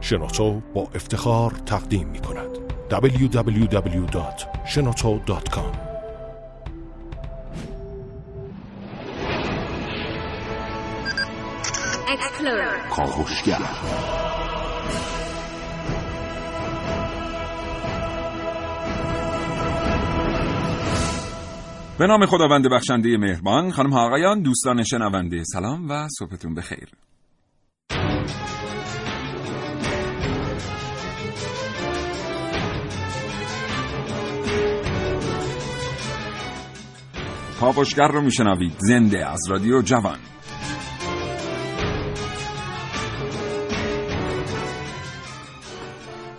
شنوتو با افتخار تقدیم می کند www.shenoto.com. کاوشگر به نام خداوند بخشنده مهربان. خانم ها آقایان، دوستان شنونده، سلام و صبحتون بخیر. کاوشگر رو میشنوید زنده از رادیو جوان.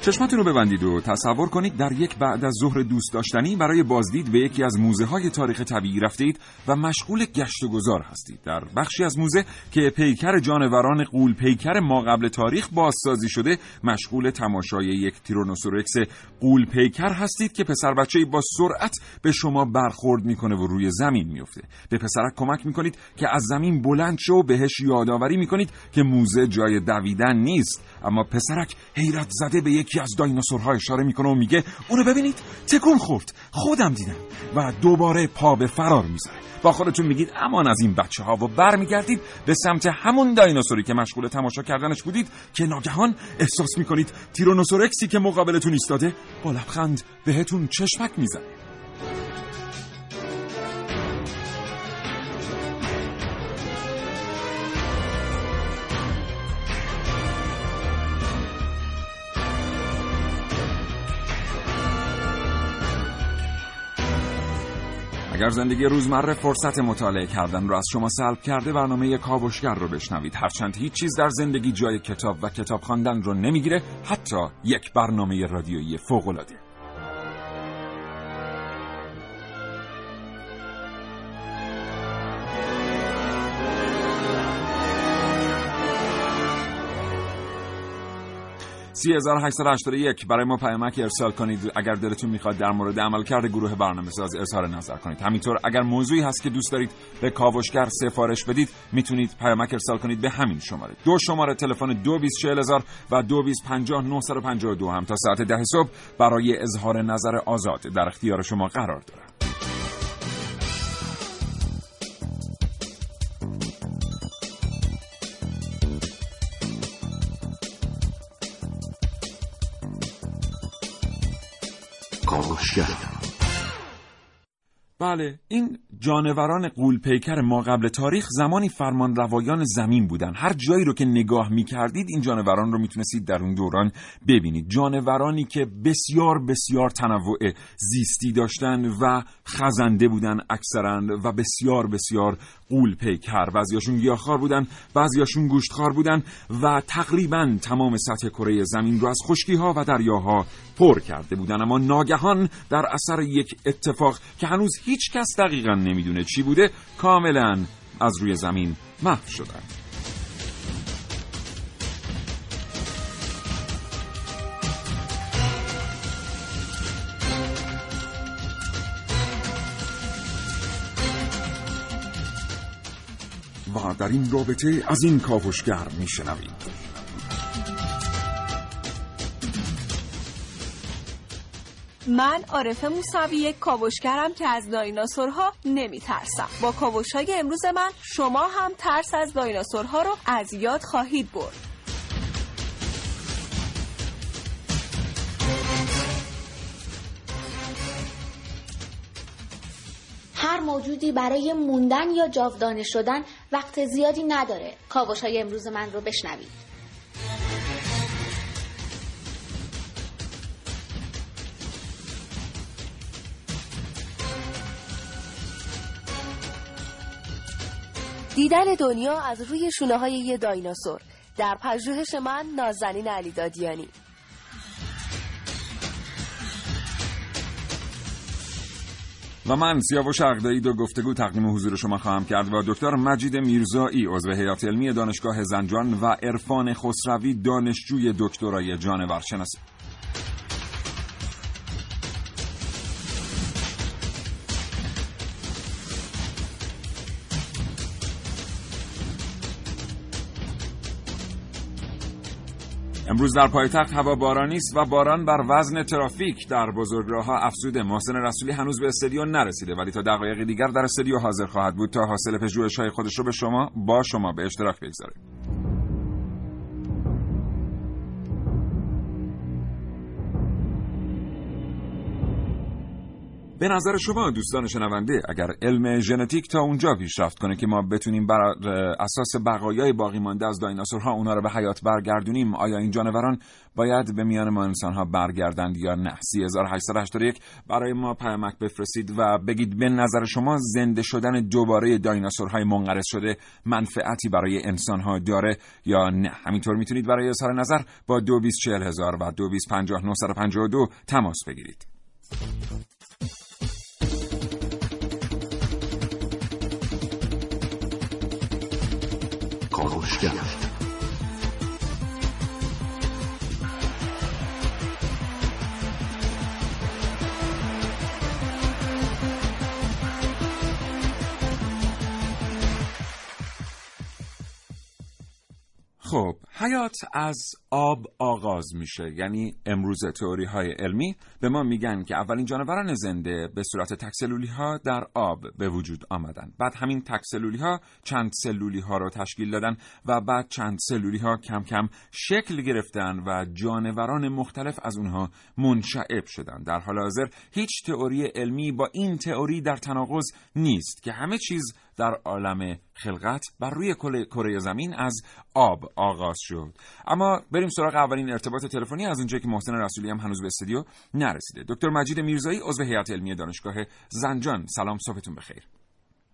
چشماتون رو ببندید و تصور کنید در یک بعد از ظهر دوست داشتنی برای بازدید به یکی از موزه های تاریخ طبیعی رفتید و مشغول گشت و گذار هستید. در بخشی از موزه که پیکر جانوران غول پیکر ما قبل تاریخ بازسازی شده، مشغول تماشای یک تیرانوسوروس رکس غول پیکر هستید که پسر بچه‌ای با سرعت به شما برخورد میکنه و روی زمین میفته. به پسرک کمک میکنید که از زمین بلند شه و بهش یادآوری میکنید که موزه جای دویدن نیست، اما پسرک حیرت زده به یکی از دایناسورها اشاره میکنه و میگه اونو ببینید، تکون خورد، خودم دیدم، و دوباره پا به فرار میذاره. با خودتون میگید امان از این بچه ها و برمیگردید به سمت همون دایناسوری که مشغول تماشا کردنش بودید که ناگهان احساس میکنید تیرانوسورکسی که مقابلتون ایستاده با لبخند بهتون چشمک میزنه. اگر زندگی روزمره فرصت مطالعه کردن رو از شما سلب کرده، برنامه کاوشگر رو بشنوید. هرچند هیچ چیز در زندگی جای کتاب و کتاب خواندن رو نمیگیره، حتی یک برنامه رادیویی فوق‌العاده. سی 1881 برای ما پیامک ارسال کنید اگر دلتون میخواد در مورد عملکرد گروه برنامه‌ساز اظهار نظر کنید. همینطور اگر موضوعی هست که دوست دارید به کاوشگر سفارش بدید، میتونید پیامک ارسال کنید به همین شماره. دو شماره تلفن 224000 و 22500952 هم تا ساعت 10 صبح برای اظهار نظر آزاد در اختیار شما قرار دارد. بله، این جانوران غول‌پیکر ما قبل تاریخ زمانی فرمان روایان زمین بودن. هر جایی رو که نگاه می کردید این جانوران رو می تونستید در اون دوران ببینید. جانورانی که بسیار بسیار تنوع زیستی داشتن و خزنده بودن اکثرا و بسیار بسیار غول‌پیکر. بعضیاشون گیاهخوار بودن، بعضیاشون گوشتخوار بودن و تقریبا تمام سطح کره زمین رو از خشکی‌ها و دریاها پر کرده بودن. اما ناگهان در اثر یک اتفاق که هنوز هیچ کس دقیقاً نمیدونه چی بوده، کاملاً از روی زمین محو شدن. و در این رابطه از این کاوشگر میشنوید. من عرف مصاوی، یک کاوشگرم که از دایناسورها نمی ترسم. با کاوش‌های امروز من شما هم ترس از دایناسورها رو از یاد خواهید برد. هر موجودی برای موندن یا جاودانه شدن وقت زیادی نداره. کاوش‌های امروز من رو بشنوید. دیدن دنیا از روی شونه‌های یه دایناسور، در پژوهش من نازنین علیدادیانی. و من سیاوش عقدایی دو گفتگو تقدیم حضور شما خواهم کرد و دکتر مجید میرزایی عضو هیئت علمی دانشگاه زنجان و عرفان خسروی دانشجوی دکترای جانورشناسی. امروز در پایتخت هوا بارانی است و باران بر وزن ترافیک در بزرگراه‌ها افزوده. محسن رسولی هنوز به استودیو نرسیده ولی تا دقایقی دیگر در استودیو حاضر خواهد بود تا حاصل پژوهش‌های خودش رو با شما به اشتراک بگذاره. به نظر شما دوستان شنونده، اگر علم ژنتیک تا اونجا پیشرفت کنه که ما بتونیم بر اساس بقایای باقی مانده از دایناسورها اونا رو به حیات برگردونیم، آیا این جانوران باید به میان ما انسان‌ها برگردند یا نه؟ 3881 برای ما پیامک بفرستید و بگید به نظر شما زنده شدن دوباره دایناسورهای منقرض شده منفعتی برای انسان‌ها داره یا نه. همینطور میتونید برای اظهار نظر با 224000 و 225952 تماس بگیرید. کاوشگر. خب، حیات از آب آغاز میشه. یعنی امروز تئوری های علمی به ما میگن که اولین جانوران زنده به صورت تکسلولی ها در آب به وجود آمدن، بعد همین تکسلولی ها چند سلولی ها رو تشکیل دادن و بعد چند سلولی ها کم کم شکل گرفتن و جانوران مختلف از اونها منشعب شدن. در حال حاضر هیچ تئوری علمی با این تئوری در تناقض نیست که همه چیز در عالم خلقت بر روی کره زمین از آب آغاز شد. اما بریم سراغ اولین ارتباط تلفنی، از اونجایی که محسن رسولی هم هنوز به استودیو نرسیده. دکتر مجید میرزایی، عضو هیئت علمی دانشگاه زنجان، سلام، صبحتون بخیر.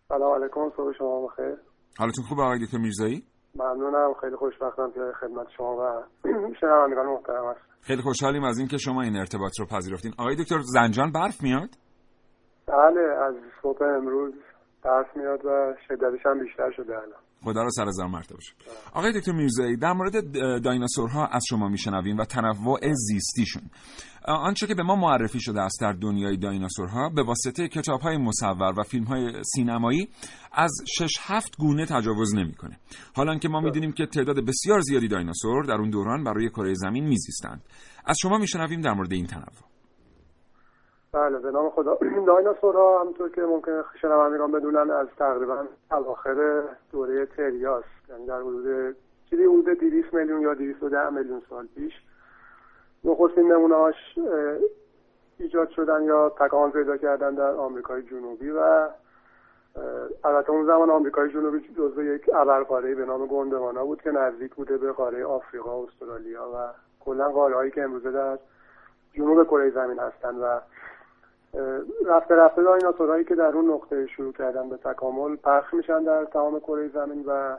سلام علیکم، صبح شما بخیر. حالتون خوبه آقای دکتر میرزایی؟ ممنونم، خیلی خوشبختم که خدمت شما و شنوندگان محترم هستم. خیلی خوشحالیم از اینکه شما این ارتباط رو پذیرفتین. آقای دکتر، زنجان برف میاد؟ بله، از صبح امروز برف میاد و شدتش هم بیشتر شده الان. خدا را سر هزار مرتبه شد. آقای دکتر میرزایی، در مورد دایناسورها از شما میشنویم و تنوع زیستیشون. آنچه که به ما معرفی شده است در دنیای دایناسورها به واسطه کتاب‌های مصور و فیلم‌های سینمایی از 6-7 گونه تجاوز نمی‌کنه. حالا که ما می‌دونیم که تعداد بسیار زیادی دایناسور در اون دوران بر روی کره زمین می‌زیستند، از شما میشنویم در مورد این تنوع. بله، به نام خدا. دایناسورها همونطور که ممکنه شنوندگان بدونن از تقریبا اواخر دوره تریاس، یعنی در حدود 200 میلیون یا 210 میلیون سال پیش نخستین نمونه‌هاش ایجاد شدن یا تکامل پیدا کردن در آمریکای جنوبی و البته اون زمان آمریکای جنوبی جزو یک ابرقاره‌ای به نام گندوانا بود که نزدیک بوده به قاره آفریقا، استرالیا و کلا قاره‌هایی که امروزه در جنوب کره زمین هستند و رفته دایناسورهایی که در اون نقطه شروع کردن به تکامل پخش میشن در تمام کره زمین و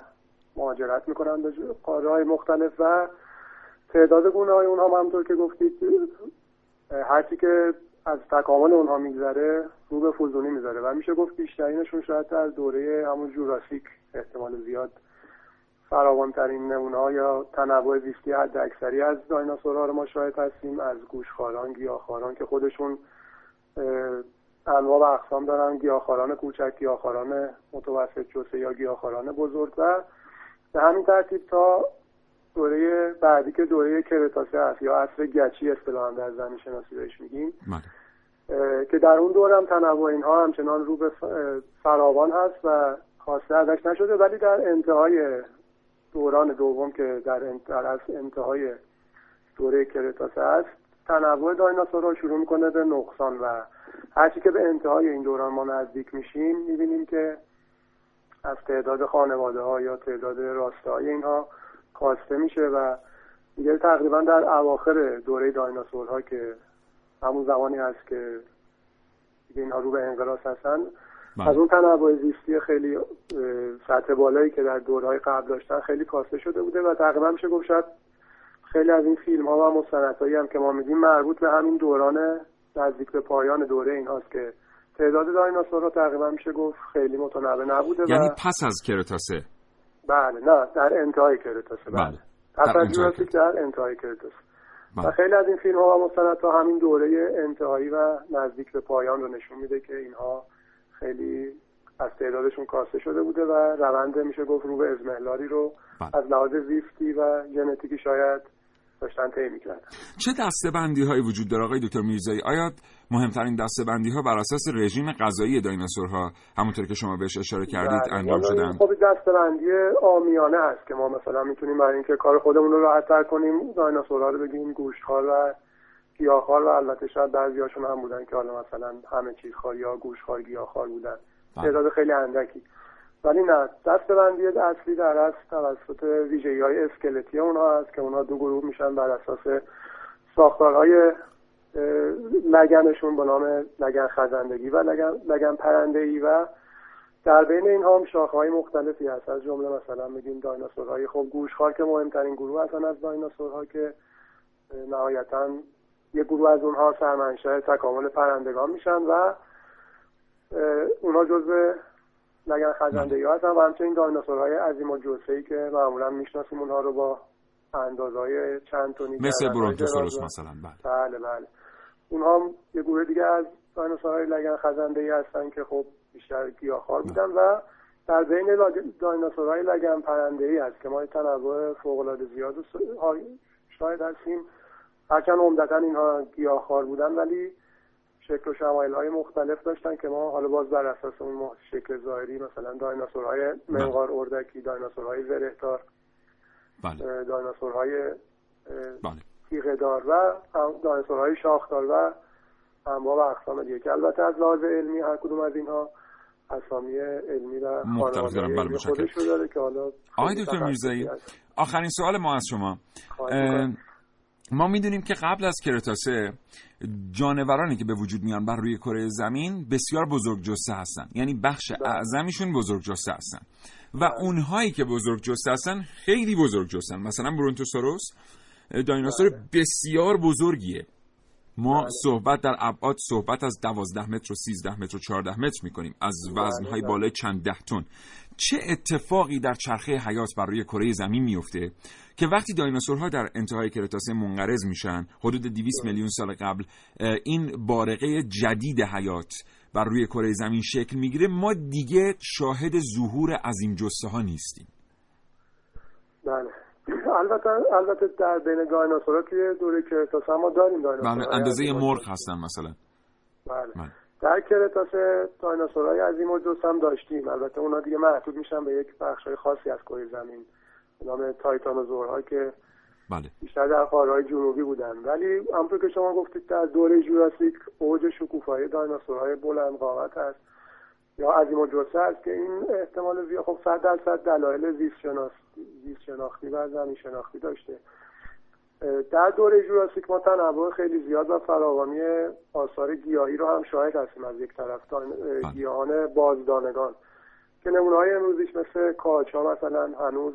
مهاجرت میکنن به قاره‌های مختلف و تعداد گونه‌های اونها هم همونطور که گفتید هرچی که از تکامل اونها میگذره رو به فزونی میذاره و میشه گفت بیشترینشون شاید در دوره همون ژوراسیک احتمال زیاد فراوان‌ترین نمونه‌ها یا تنوع زیستی حداکثری از دایناسورها رو ما شاهد هستیم، از گوشخواران، گیاهخواران که خودشون انواع و اقسام دارن، گیاهخواران کوچک، گیاهخواران متوسط جثه یا گیاهخواران بزرگ و به همین ترتیب تا دوره بعدی که دوره کرتاسی هست یا عصر گچی اصطلاحاً در زمین شناسی بهش میگیم که در اون دور هم تنوع اینها همچنان رو به فراوان هست و خاصه ازش نشده، ولی در انتهای دوران دوم که در انتهای دوره کرتاسی هست تنوع دایناسورها شروع میکنه به نقصان و هرچی که به انتهای این دوران ما نزدیک میشیم میبینیم که از تعداد خانواده ها یا تعداد راسته های اینها کاسته میشه و دیگه تقریبا در اواخر دوره دایناسورها که همون زمانی هست که دیگه اینها رو به انقراض هستن از اون تنوع زیستی خیلی سطح بالایی که در دورهای قبل داشتن خیلی کاسته شده بوده و تقریبا میشه گفت شاید خیلی از این فیلم‌ها و مستندهایی هم که ما می‌بینیم مربوط به همین دوران نزدیک به پایان دوره این هاست که تعداد دایناسورها تقریبا میشه گفت خیلی متنوع نبوده. یعنی پس از کرتاسه؟ بله، نه، در انتهای کرتاسه. بله، پس از ژوراسیک در انتهای کرتاسه. و خیلی از این فیلم‌ها و مستندها همین دوره انتهایی و نزدیک به پایان رو نشون میده که اینها خیلی از تعدادشون کاسته شده بوده و روند میشه گفت رو به اضمحلاری رو از لحاظ زیستی و ژنتیکی شاید داشتن طی می‌کردن. چه دسته‌بندی‌هایی وجود داره آقای دکتر میرزایی؟ آیا مهمترین دسته‌بندی‌ها بر اساس رژیم غذایی دایناسورها همونطور که شما بهش اشاره کردید انجام شدن؟ خب دسته‌بندی عامیانه است که ما مثلا می‌تونیم برای اینکه کار خودمون رو راحت‌تر کنیم دایناسورها رو بگیم گوشت‌خوار و گیاه‌خوار، و البته شاید بعضی‌هاشون هم بودن که حالا مثلا همه چیزخواریا گوشت‌خوار گیاه‌خوار بودن. تعداد خیلی اندکی. ولی نه، دسته‌بندی اصلی در اصل توسط ویژگی‌های اسکلتی اونها است که اونها دو گروه میشن بر اساس ساختارهای لگنشون به نام لگن خزندگی و لگن پرنده‌ای، و در بین اینها هم شاخه‌های مختلفی هست. از جمله مثلا میگیم دایناسورهای خب گوشتخوار که مهمترین گروه هستن از دایناسورها، که نهایتاً یک گروه از اونها سرمنشأ تکامل پرندگان میشن و اونها جزو لگن خزنده‌ای هستن، و همچنین دایناسورهای عظیم‌الجثه‌ای که معمولا میشناسیم اونها رو با اندازه‌های چند تنی مثل برونتوساروس مثلا. بله اونها هم یه گروه دیگه از دایناسورهای لگن خزنده‌ای هستن که خب بیشتر گیاهخوار بودن، و در بین دایناسورهای لگن پرنده‌ای هست که ما تنوع فوق‌العاده زیاد شاهد هستیم، هرچند عمدتاً اینها گیاهخوار بودن ولی شکل و شمایل‌های مختلف داشتن که ما حالا باز بر اساس اون شکل ظاهری مثلا دایناسورهای منقار اردکی، دایناسورهای زرهدار، دایناسورهای تیغه‌دار و دایناسورهای شاخدار و انواع و اقسام دیگه، که البته از لحاظ علمی هر کدوم از اینها اسامی علمی و خانوادگی خودش رو داره که حالا. آقای دکتر میرزایی، آخرین سوال ما از شما، ما میدونیم که قبل از کرتاسه جانورانی که به وجود میان بر روی کره زمین بسیار بزرگجثه هستن، یعنی بخش اعظمشون بزرگجثه هستن، و اونهایی که بزرگجثه هستن خیلی بزرگجثه‌ن. مثلا برونتوساروس دایناسور بسیار بزرگیه. ما صحبت در ابعاد صحبت از 12 متر و 13 متر و 14 متر میکنیم، از وزنهای بالای چند ده تن. چه اتفاقی در چرخه حیات بر روی کره زمین میفته که وقتی دایناسورها در انتهای کرتاسه منقرض میشن حدود 200 میلیون سال قبل این بارقه جدید حیات بر روی کره زمین شکل میگیره، ما دیگه شاهد ظهور عظیم‌جثه ها نیستیم؟ بله البته در بین دایناسورها توی دوره کرتاسه ما داریم دایناسورها اندازه مرغ هستن مثلا. بله در کرتاسه دایناسورهای عظیم‌الجثه هم داشتیم، البته اونا دیگه محدود میشن به یک بخشای خاصی از کره زمین به نام تایتانوزورها که بیشتر در قاره‌های جنوبی بودن، ولی همونطور که شما گفتید در دوره ژوراسیک اوج شکوفایی دایناسورهای بلند قامت است یا عظیم‌الجثه است که این احتمال زیاد خب 100% دلایل زیست‌شناختی و زمین‌شناختی داشته. در دوره ژوراسیک ما تنوع خیلی زیاد و فراوانی آثار گیاهی رو هم شاهد هستیم، از یک طرف گیاهان بازدانگان که نمونه‌های امروزیش مثل کاهچ‌ها مثلا هنوز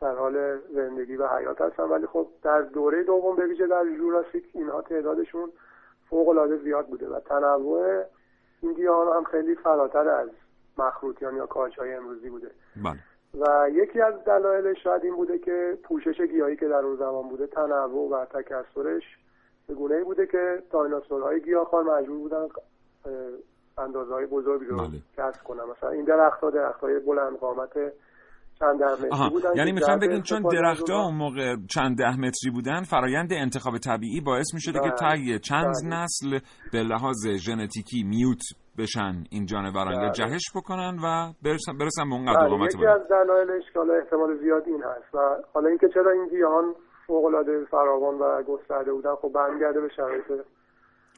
در حال زندگی و حیات هستن، ولی خب در دوره دوم به ویژه در ژوراسیک اینها تعدادشون فوق‌العاده زیاد بوده و تنوع این گیاهان هم خیلی فراتر از مخروطیان یا کاهچ‌های امروزی بوده. و یکی از دلایل شاید این بوده که پوشش گیاهی که در اون زمان بوده تنوع و تکثرش به گونه‌ای بوده که دایناسورهای گیاهخوار مجبور بودن اندازه‌های بزرگی رو کسب کنن. مثلا این درخت‌های بلند قامت چند ده متری بودن، یعنی میخوام بگین چون درخت‌ها اون موقع چند ده متری بودن فرایند انتخاب طبیعی باعث می‌شده که طی چند نسل به لحاظ ژنتیکی میوت بشن این جانوران، یا جهش بکنن و برسن به اون قد قامت. یکی از دلایلش که حالا احتمال زیاد این هست، و حالا اینکه چرا این گیاهان فوق‌العاده فراوان و گسترده بودن خب برمیگرده به شرایط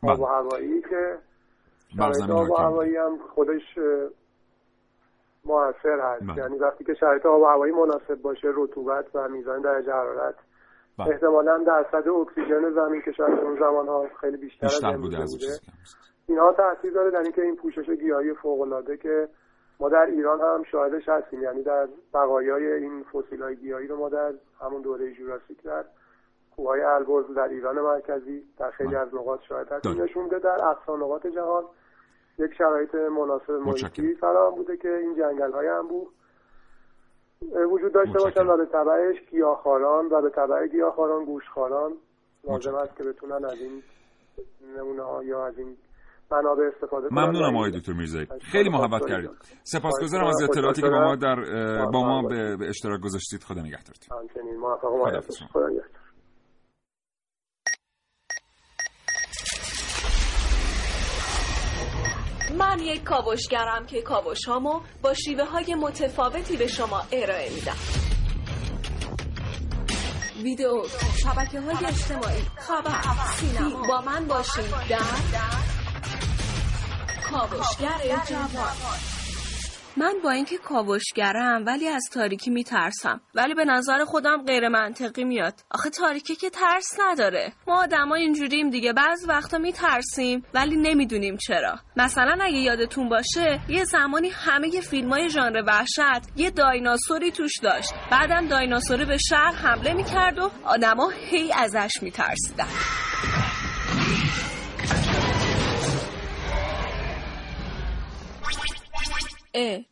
آب و هوایی که شرایط آب و هوایی هم خودش مؤثر هست. یعنی وقتی که شرایط آب و هوایی مناسب باشه، رطوبت و میزان درجه حرارت، احتمالاً درصد اکسیژن زمین که شاید اون زمان‌ها خیلی بیشتر بوده از اینها تاثیر داره در اینکه این پوشش گیاهی فوق‌العاده که ما در ایران هم شاهدش هستیم، یعنی در بقایای این فسیل‌های گیاهی رو ما در همون دوره ژوراسیک در کوه‌های البرز در ایران مرکزی در خیلی از نقاط شاهد هستیم، نشون میده در اقصا نقاط جهان یک شرایط مناسب محیطی فراهم بوده که این جنگل‌های انبوه وجود داشته باشن و به تبعش گیاهخواران و به تبع گیاهخواران گوشتخواران لازم است که بتونن از این نمونه‌ها یا از این منابع استفاده کنن. ممنونم آقای دکتر میرزایی، خیلی محبت کردید. سپاسگزارم از اطلاعاتی که با ما به اشتراک گذاشتید. خدا نگهدارتون. خدا نگهدارتون. من یک کاوشگرم که کاوشهامو با شیوه های متفاوتی به شما ارائه میدم. ویدیو، شبکه‌های اجتماعی، خبر، سینما. با من باشید در کاوشگر جوان. من با اینکه کاوشگرم ولی از تاریکی میترسم، ولی به نظر خودم غیر منطقی میاد. آخه تاریکی که ترس نداره. ما آدم‌ها اینجوریم دیگه، بعض وقتا میترسیم ولی نمیدونیم چرا. مثلا اگه یادتون باشه یه زمانی همه فیلم‌های ژانر وحشت یه دایناسوری توش داشت، بعدم دایناسور به شهر حمله میکرد و آدم‌ها هی ازش میترسیدن.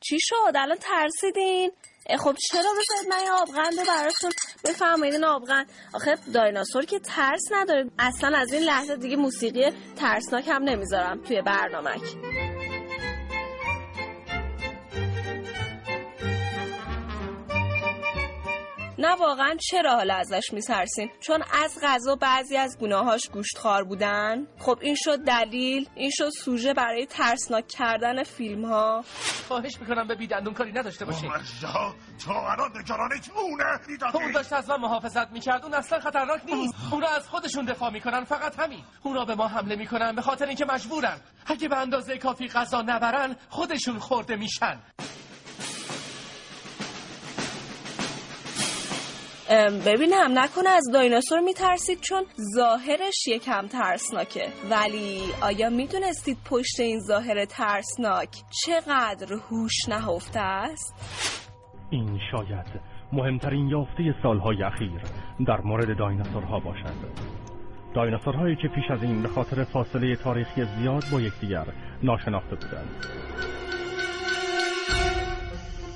چی شد؟ الان ترسیدین؟ خب چرا؟ بذارید من یه آبغندو براتون بفرمایید. این آبغند آخه دایناسور که ترس نداره اصلا. از این لحظه دیگه موسیقی ترسناک هم نمیذارم توی برنامک. نه واقعا چرا حالا ازش میترسین؟ چون از غذا بعضی از گناهاش گوشتخوار بودن. خب این شد دلیل، این شد سوژه برای ترسناک کردن فیلم ها. خواهش میکنم به بیدندون کاری نداشته باشین. تو الان نگرانت اونه. اون داشت از من محافظت میکرد، اون اصلا خطرناک نیست. اونا از خودشون دفاع میکنن، فقط همین. اونا به ما حمله میکنن به خاطر اینکه مجبورن. اگه به اندازه کافی غذا نبرن خودشون خورده میشن. ببینم نکنه از دایناسور میترسید چون ظاهرش یکم ترسناکه، ولی آیا میدونستید پشت این ظاهر ترسناک چقدر هوش نهفته است؟ این شاید مهمترین یافته سالهای اخیر در مورد دایناسورها باشد. دایناسورهایی که پیش از این به خاطر فاصله تاریخی زیاد با یکدیگر ناشناخته بودند.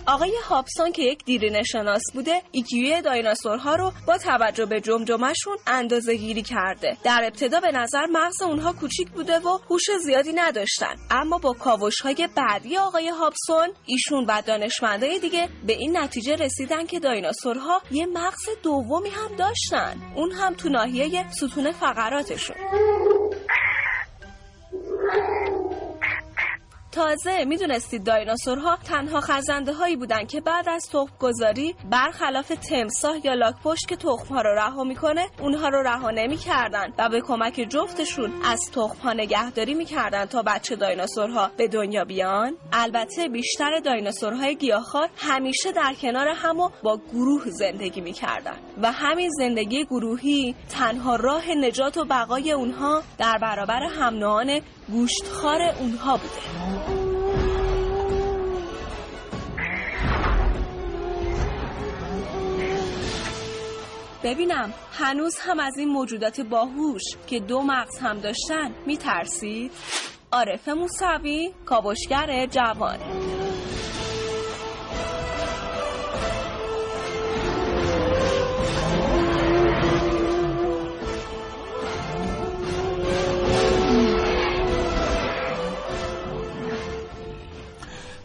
آقای هاپسون که یک دیرینه شناس بوده، ایکیوی دایناسورها رو با توجه به جمجمه‌شون اندازه‌گیری کرده. در ابتدا به نظر مغز اونها کوچیک بوده و هوش زیادی نداشتن، اما با کاوش‌های بعدی آقای هاپسون، ایشون و دانشمندای دیگه به این نتیجه رسیدن که دایناسورها یه مغز دومی هم داشتن، اون هم تو ناحیه ستون فقراتشون. تازه میدونستید دایناسورها تنها خزنده هایی بودن که بعد از تخم گذاری برخلاف تمساح یا لاک‌پشت که تخم ها رو رها میکنه، اونها رو رها نمیکردن و به کمک جفتشون از تخم ها نگهداری میکردن تا بچه دایناسورها به دنیا بیان. البته بیشتر دایناسورهای گیاهخوار همیشه در کنار هم و با گروه زندگی میکردن و همین زندگی گروهی تنها راه نجات و بقای اونها در برابر هم نوعان گوشتخوار اونها بوده. ببینم هنوز هم از این موجودات باهوش که دو مغز هم داشتن میترسید؟ آر اف مصاوی، کاوشگر جوان.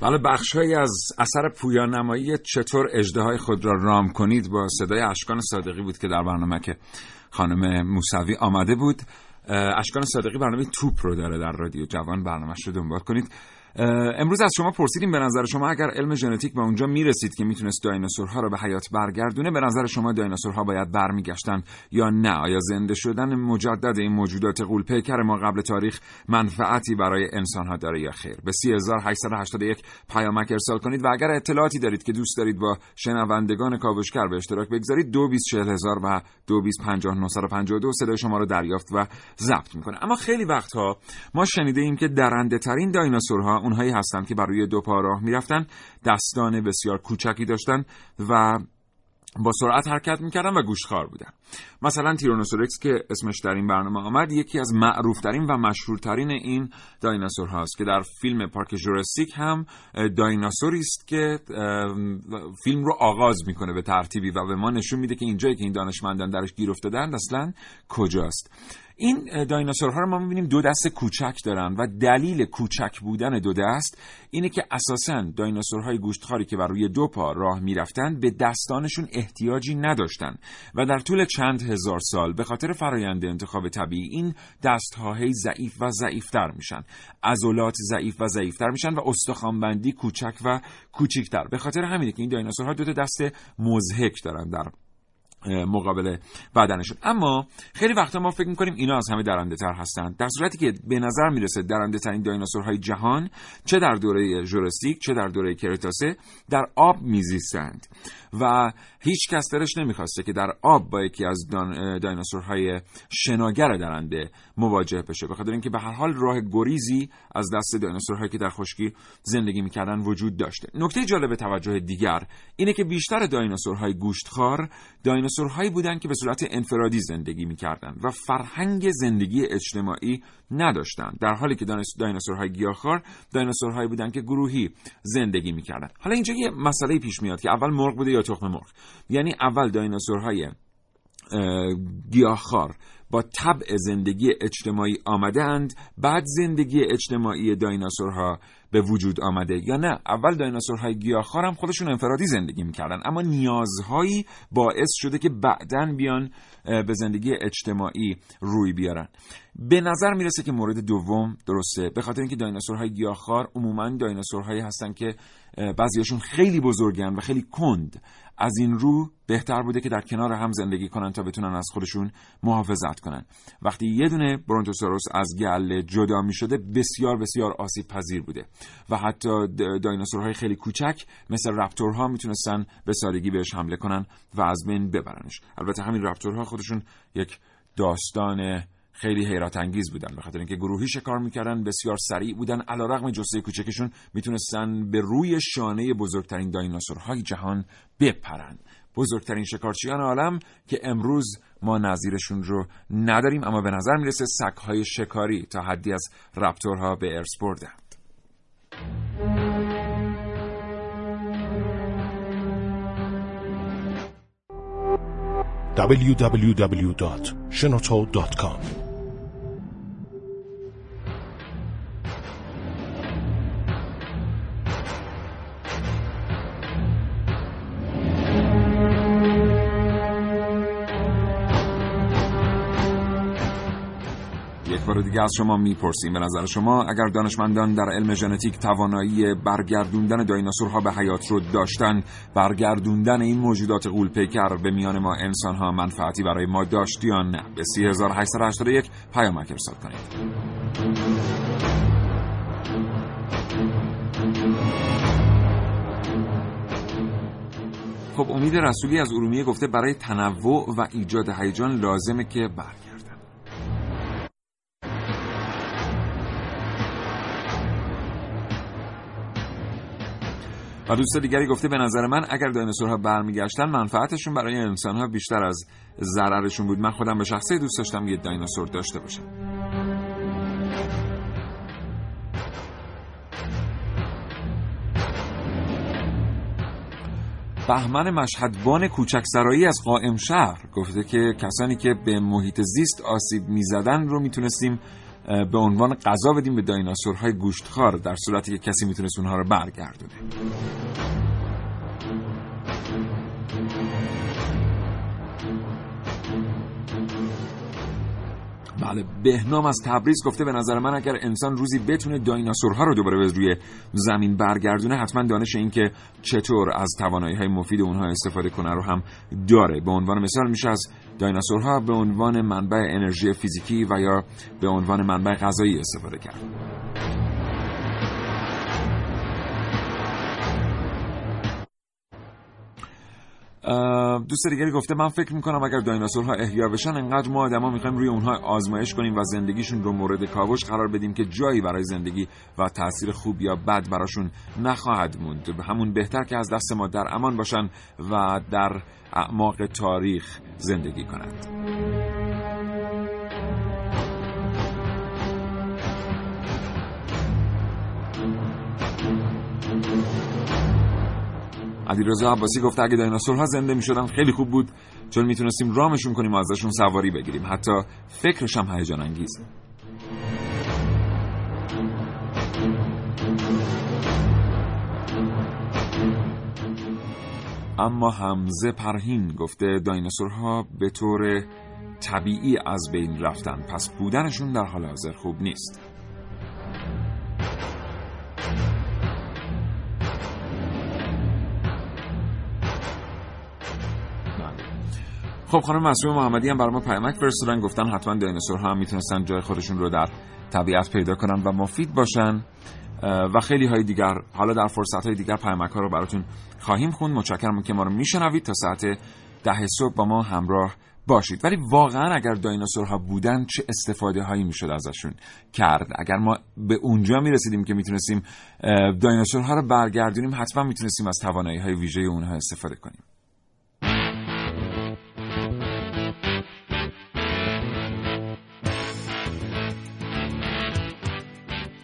بله، بخشهایی از اثر پویانمایی چطور اژدهای خود را رام کنید با صدای اشکان صادقی بود که در برنامه که خانم موسوی آمده بود. اشکان صادقی برنامه توپ رو داره در رادیو جوان، برنامه‌اش رو دنبال کنید. امروز از شما پرسیدیم به نظر شما اگر علم ژنتیک به اونجا میرسید که میتونست دایناسورها رو به حیات برگردونه، به نظر شما دایناسورها باید برمیگشتن یا نه؟ آیا زنده شدن مجدد این موجودات غول‌پیکر ما قبل تاریخ منفعتی برای انسان‌ها داره یا خیر؟ به 30881 پیامک ارسال کنید و اگر اطلاعاتی دارید که دوست دارید با شنوندگان کاوشگر به اشتراک بگذارید 224000 و 225952 صدای شما رو دریافت و ضبط می‌کنه. اما خیلی وقت‌ها ما شنیدیم که درنده‌ترین دایناسورها اونهایی هستن که بر روی دو پا راه میرفتن، دستان بسیار کوچکی داشتن و با سرعت حرکت میکردن و گوشتخوار بودن. مثلا تیرانوسوروس رکس که اسمش در این برنامه آمد، یکی از معروفترین و مشهورترین این دایناسورهاست که در فیلم پارک ژوراسیک هم دایناسوری است که فیلم رو آغاز میکنه به ترتیبی و به ما نشون میده که اینجایی که این دانشمندان درش گیر افتادن اصلا کجاست. این دایناسورها رو ما می‌بینیم دو دست کوچک دارن و دلیل کوچک بودن دو دست اینه که اساساً دایناسورهای گوشتخواری که بر روی دو پا راه می‌رفتن به دستانشون احتیاجی نداشتن و در طول چند هزار سال به خاطر فرآیند انتخاب طبیعی این دست‌ها هی ضعیف و ضعیف‌تر میشن، عضلات ضعیف و ضعیف‌تر میشن و استخوان‌بندی کوچک و کوچیک‌تر. به خاطر همینه که این دایناسورها دو تا دست مضحک دارن در مقابل بدنشون. اما خیلی وقتا ما فکر میکنیم اینا از همه درنده تر هستن، در صورتی که به نظر میرسه درنده ترین دایناسورهای جهان چه در دوره ژوراسیک چه در دوره کرتاسه در آب میزیستند و هیچ کس دلش نمیخواسته که در آب با یکی از دایناسورهای شناگر درنده مواجه بشه، به خاطر اینکه به هر حال راه گریزی از دست دایناسورهایی که در خشکی زندگی میکردن وجود داشته. نکته جالب توجه دیگر اینه که بیشتر دایناسورهای گوشتخوار دایناسورهایی بودند که به صورت انفرادی زندگی میکردند و فرهنگ زندگی اجتماعی نداشتند، در حالی که دایناسورهای گیاهخوار دایناسورهایی بودند که گروهی زندگی میکردند. حالا اینجا یه مسئله پیش میاد که اول مرغ بوده یا تخم مرغ، یعنی اول دایناسورهای گیاهخوار با طبع زندگی اجتماعی آمدند، بعد زندگی اجتماعی دایناسورها به وجود آمده، یا نه اول دایناسورهای گیاهخوار هم خودشون انفرادی زندگی میکردن اما نیازهایی باعث شده که بعداً بیان به زندگی اجتماعی روی بیارن. به نظر میرسه که مورد دوم درسته، به خاطر اینکه دایناسورهای گیاهخوار عموماً دایناسورهایی هستن که بعضیاشون خیلی بزرگن و خیلی کند، از این رو بهتر بوده که در کنار هم زندگی کنن تا بتونن از خودشون محافظت کنن. وقتی یه دونه برونتوساروس از گله جدا می‌شده بسیار بسیار آسیب پذیر بوده و حتی دایناسورهای خیلی کوچک مثل رپتورها میتونستن به سادگی بهش حمله کنن و از بین ببرنش. البته همین رپتورها خودشون یک داستان خیلی حیرت انگیز بودن، به خاطر اینکه گروهی شکار میکردن، بسیار سریع بودن، علیرغم جثه کوچکشون میتونستن به روی شانه بزرگترین دایناسورهای جهان بپرن. بزرگترین شکارچیان عالم که امروز ما نظیرشون رو نداریم، اما به نظر میرسه سگ‌های شکاری تا حدی از رپتورها به ارث بردند. www.shenoto.com بار دیگه از شما میپرسیم به نظر شما اگر دانشمندان در علم ژنتیک توانایی برگردوندن دایناسورها به حیات رو داشتن، برگردوندن این موجودات غول‌پیکر به میان ما انسان‌ها منفعتی برای ما داشت یا نه؟ به 3881 پیامک ارسال کنید. خب امید رسولی از ارومیه گفته برای تنوع و ایجاد هیجان لازمه که برگردن. و دوست دیگری گفته به نظر من اگر دایناسورها برمیگشتن منفعتشون برای انسانها بیشتر از ضررشون بود. من خودم به شخصه دوست داشتم یه دایناسور داشته باشم. بهمن مشهدبان کوچک سرایی از قائم شهر گفته که کسانی که به محیط زیست آسیب میزدن رو میتونستیم به عنوان قضا بدیم به دایناسورهای گوشتخوار، در صورتی که کسی میتونست اونها رو برگردونه. بله، بهنام از تبریز گفته به نظر من اگر انسان روزی بتونه دایناسورها رو دوباره به روی زمین برگردونه حتما دانش این که چطور از توانایی‌های مفید اونها استفاده کنه رو هم داره. به عنوان مثال میشه از دایناسورها به عنوان منبع انرژی فیزیکی و یا به عنوان منبع غذایی استفاده کرد. دوست دیگری گفته من فکر میکنم اگر دایناسورها احیا بشن انقدر ما آدما میخوایم روی اونها آزمایش کنیم و زندگیشون رو مورد کاوش قرار بدیم که جایی برای زندگی و تاثیر خوب یا بد براشون نخواهد موند. همون بهتر که از دست ما در امان باشن و در اعماق تاریخ زندگی کنند. علیرضا عباسی گفته اگه دایناسورها زنده می‌شدن خیلی خوب بود چون میتونستیم رامشون کنیم و ازشون سواری بگیریم. حتی فکرش هم هیجان انگیزه. اما حمزه پرهین گفته دایناسورها به طور طبیعی از بین رفتن، پس بودنشون در حال حاضر خوب نیست. خب خانم معصوم محمدی هم برای ما پیامک فرستادن، گفتن حتما دایناسورها هم میتونستن جای خودشون رو در طبیعت پیدا کنن و مفید باشن و خیلی های دیگر. حالا در فرصت های دیگر پیامک ها رو براتون خواهیم خوند. متشکرم که ما رو میشنوید. تا ساعت 10 صبح با ما همراه باشید. ولی واقعا اگر دایناسورها بودن چه استفاده هایی میشد ازشون کرد؟ اگر ما به اونجا میرسیدیم که میتونستیم دایناسورها رو برگردونیم، حتما میتونستیم از توانایی های ویژه اونها استفاده کنیم.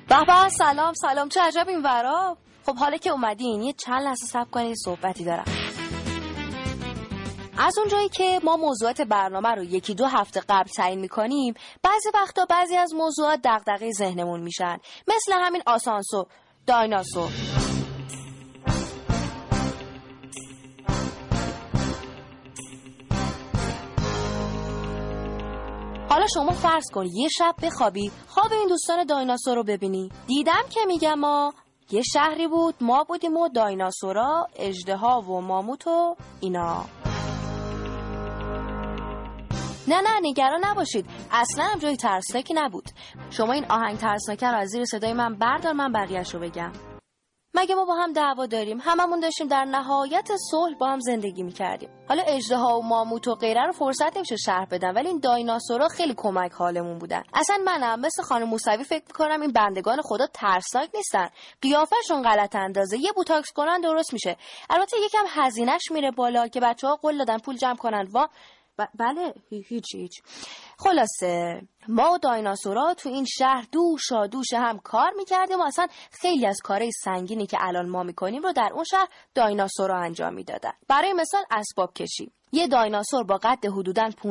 بابا سلام سلام، چه عجب این ورا. خب حالا که اومدین یه چند لحظه صبر کنید، صحبتی دارم. از اونجایی که ما موضوعات برنامه رو یکی دو هفته قبل تعیین می‌کنیم، بعضی وقتا بعضی از موضوعات دغدغه ذهنمون میشن، مثل همین آسانسور، دایناسور. حالا شما فرض کن یه شب بخوابی، خواب این دوستان دایناسور رو ببینی. دیدم که میگم ما یه شهری بود، ما بودیم و دایناسورا، اژدها و ماموت و اینا. نه نگران نباشید، اصلا هم جای ترسناکی نبود. شما این آهنگ ترسناکه رو از زیر صدای من بردار، من بقیه‌اش رو بگم. مگه ما با هم دعوا داریم؟ هممون داشتیم در نهایت صلح با هم زندگی می‌کردیم. حالا اژدها و ماموت و غیره رو فرصت نمیشه شرح بدم، ولی این دایناسورا خیلی کمک حالمون بودن. اصلا منم مثل خانم موسوی فکر می‌کنم این بندگان خدا ترسناک نیستن. قیافه‌شون غلط اندازه، یه بوتاکس کنن درست میشه. البته یکم هزینه‌ش میره بالا که بچه‌ها قول دادن پول جمع کنن. بله هیچ. خلاصه ما و دایناسورا تو این شهر دوش هم کار میکردیم و اصلا خیلی از کارهای سنگینی که الان ما میکنیم رو در اون شهر دایناسورا انجام میدادن. برای مثال اسباب کشی. یه دایناسور با قد حدوداً 15-16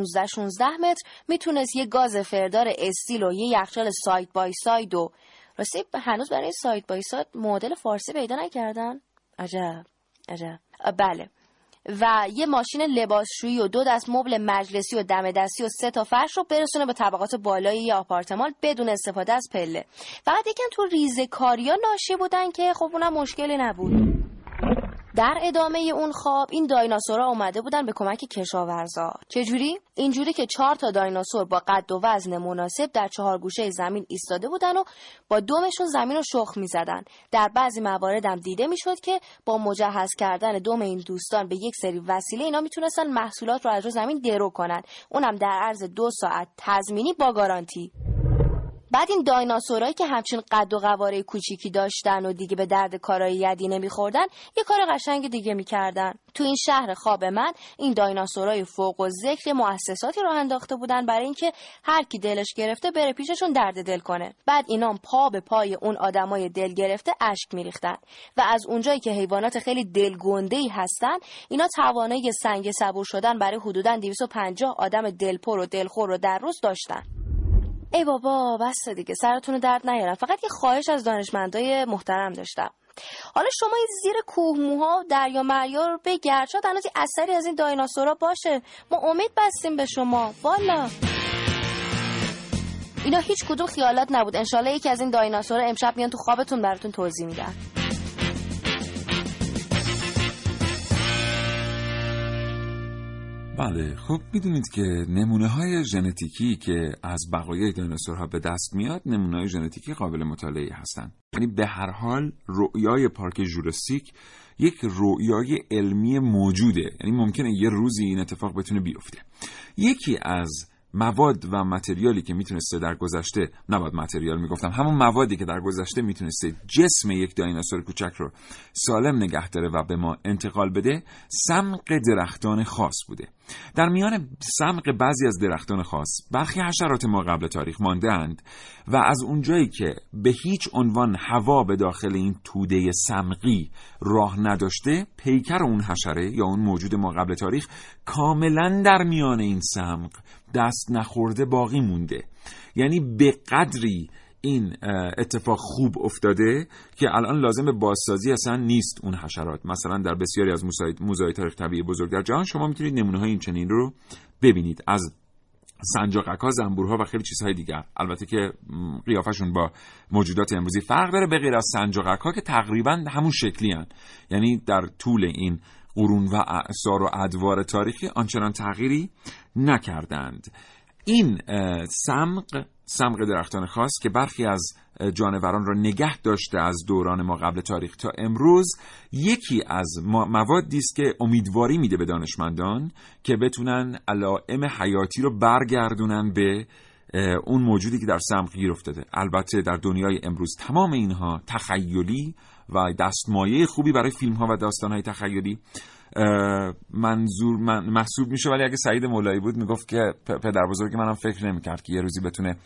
متر میتونست یه گاز فردار استیل و یه یخچال ساید بای ساید و راستی هنوز برای ساید بای ساید مدل فارسی پیدا نکردن؟ عجب. بله، و یه ماشین لباسشویی و 2 دست مبل مجلسی و دم دستی و 3 تا فرش رو برسونه به طبقات بالای یه آپارتمان بدون استفاده از پله. فقط یکم تو ریزکاریا ناشی بودن که خب اونم مشکلی نبود. در ادامه اون خواب این دایناسورها اومده بودن به کمک کشاورزا. چجوری؟ اینجوری که 4 تا دایناسور با قد و وزن مناسب در 4 گوشه زمین ایستاده بودن و با دمشون زمین رو شخم می‌زدن. در بعضی موارد هم دیده می‌شد که با مجهز کردن دم این دوستان به یک سری وسیله اینا میتونستن محصولات رو از رو زمین درو کنن. اونم در عرض 2 ساعت تضمینی با گارانتی. بعد این دایناسورایی که همچین قد و قواره کوچیکی داشتن و دیگه به درد کارای یدی نمیخوردن، یه کار قشنگ دیگه میکردن. تو این شهر خواب من این دایناسورای فوق و ذکر مؤسساتی راه انداخته بودن برای اینکه هر کی دلش گرفته بره پیششون درد دل کنه. بعد اینا پا به پای اون آدمای دل گرفته اشک میریختن و از اونجایی که حیوانات خیلی دلگنده‌ای هستن، اینا توانایی سنگ صبور شدن برای حدوداً 250 آدم دلپر و دلخور رو در روز داشتن. ای بابا بس دیگه، سرتون رو درد نیارم. فقط یه خواهش از دانشمندای محترم داشتم. حالا شما این زیر کوه موها و دریا مریا رو بگرد، شاید هنوز اثری از این دایناسورا باشه. ما امید بستیم به شما والا. اینا هیچ کدوم خیالات نبود. انشالله یکی از این دایناسورا امشب میان تو خوابتون براتون توضیح میدن. بله، خب میدونید که نمونه‌های ژنتیکی که از بقایای دایناسورها به دست میاد، نمونه‌های ژنتیکی قابل مطالعه هستند. یعنی به هر حال رؤیای پارک ژوراسیک یک رؤیای علمی موجوده. یعنی ممکنه یه روزی این اتفاق بتونه بیفته. یکی از مواد و متریالی که میتونسته در گذشته، نباید متریال میگفتم، همون موادی که در گذشته میتونسته جسم یک دایناسور کوچک رو سالم نگه داره و به ما انتقال بده، سمق درختان خاص بوده. در میان سمق بعضی از درختان خاص برخی حشرات ما قبل تاریخ مانده‌اند و از اونجایی که به هیچ عنوان هوا به داخل این توده سمقی راه نداشته، پیکر اون حشره یا اون موجود ما قبل تاریخ کاملا در میان این سمق دست نخورده باقی مونده. یعنی به قدری این اتفاق خوب افتاده که الان لازم به بازسازی اصلا نیست اون حشرات. مثلا در بسیاری از موزه‌های تاریخ طبیعی بزرگ در جهان شما میتونید نمونه‌های این چنین رو ببینید، از سنجاقک‌ها، زنبورها و خیلی چیزهای دیگر. البته که قیافشون با موجودات امروزی فرق داره، به غیر از سنجاقک‌ها که تقریباً همون شکلی هن. یعنی در طول این قرون و اعصار و ادوار تاریخی آنچنان تغییری نکردند. این سمق درختان خاص که برخی از جانوران را نگه داشته از دوران ما قبل تاریخ تا امروز، یکی از موادی است که امیدواری میده به دانشمندان که بتونن علائم حیاتی رو برگردونن به اون موجودی که در سمق گیر افتاده. البته در دنیای امروز تمام اینها تخیلی و دستمایه خوبی برای فیلم‌ها و داستان‌های تخیلی منظور محسوب میشه، ولی اگه سعید مولایی بود میگفت که پدر بزرگ منم فکر نمیکرد که یه روزی بتونه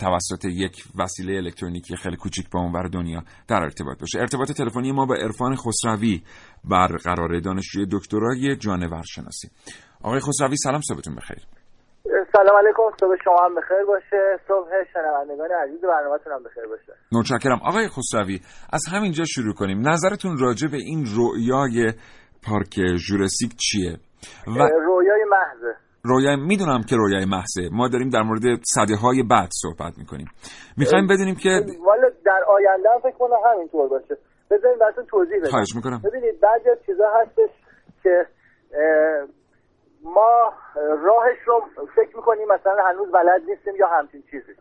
توسط یک وسیله الکترونیکی خیلی کوچیک با اونور دنیا در ارتباط باشه. ارتباط تلفنی ما با عرفان خسروی برقرار، دانشجوی دکترای جانورشناسی. آقای خسروی سلام، صبحتون بخیر. سلام علیکم، صبح شما هم بخیر باشه، صبح شنوندگان عزیز برنامه‌تون هم بخیر باشه. متشکرم. آقای خسروی از همینجا شروع کنیم، نظرتون راجع به این رؤیای پارک ژوراسیک چیه؟ رویای محضه. میدونم که رویای محضه، ما داریم در مورد سده‌های بعد صحبت میکنیم. میخوایم بدونیم که والا در آینده فکر کنم همینطور باشه. بذارید براتون توضیح بدم. خواهش میکنم. ببینید بعضی از چیزا هستش که ما راهش رو فکر میکنیم، مثلا هنوز بلد نیستیم یا همچین چیزی.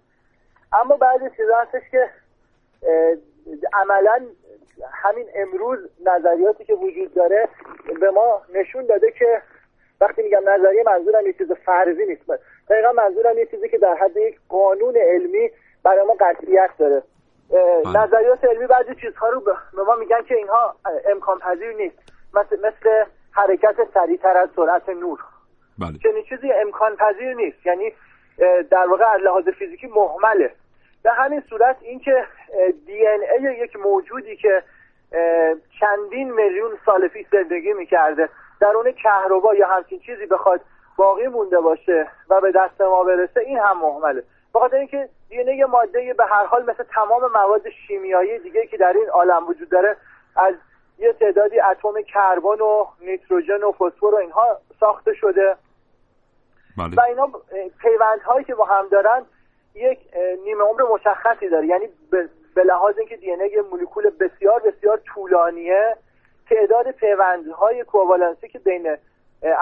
اما بعضی چیزا هستش که عملاً همین امروز نظریاتی که وجود داره به ما نشون داده که، وقتی میگم نظریه منظورم یه چیز فرضی نیست، دقیقا منظورم یه چیزی که در حد یک قانون علمی برای ما قطعیت داره. نظریات علمی بعضی چیزها رو به ما میگن که اینها امکان پذیر نیست، مثل حرکت سریعتر از سرعت نور. چنین چیزی امکان پذیر نیست، یعنی در واقع از لحاظ فیزیکی محمله. در همین صورت این که دی ان ای یک موجودی که چندین میلیون سال پیش زندگی میکرده در اون کهربا یا همچین چیزی بخواد باقی مونده باشه و به دست ما برسه، این هم محمله. بخاطر اینکه دی ان ای ماده به هر حال مثل تمام مواد شیمیایی دیگه که در این عالم وجود داره از یه تعدادی اتم کربن و نیتروژن و فسفر و اینها ساخته شده و اینا پیوندهایی که با هم دارن یک نیمه عمر مشخصی داره، یعنی به لحاظ اینکه دی ان ای مولکول بسیار بسیار طولانیه، تعداد پیوندهای کووالنسی که بین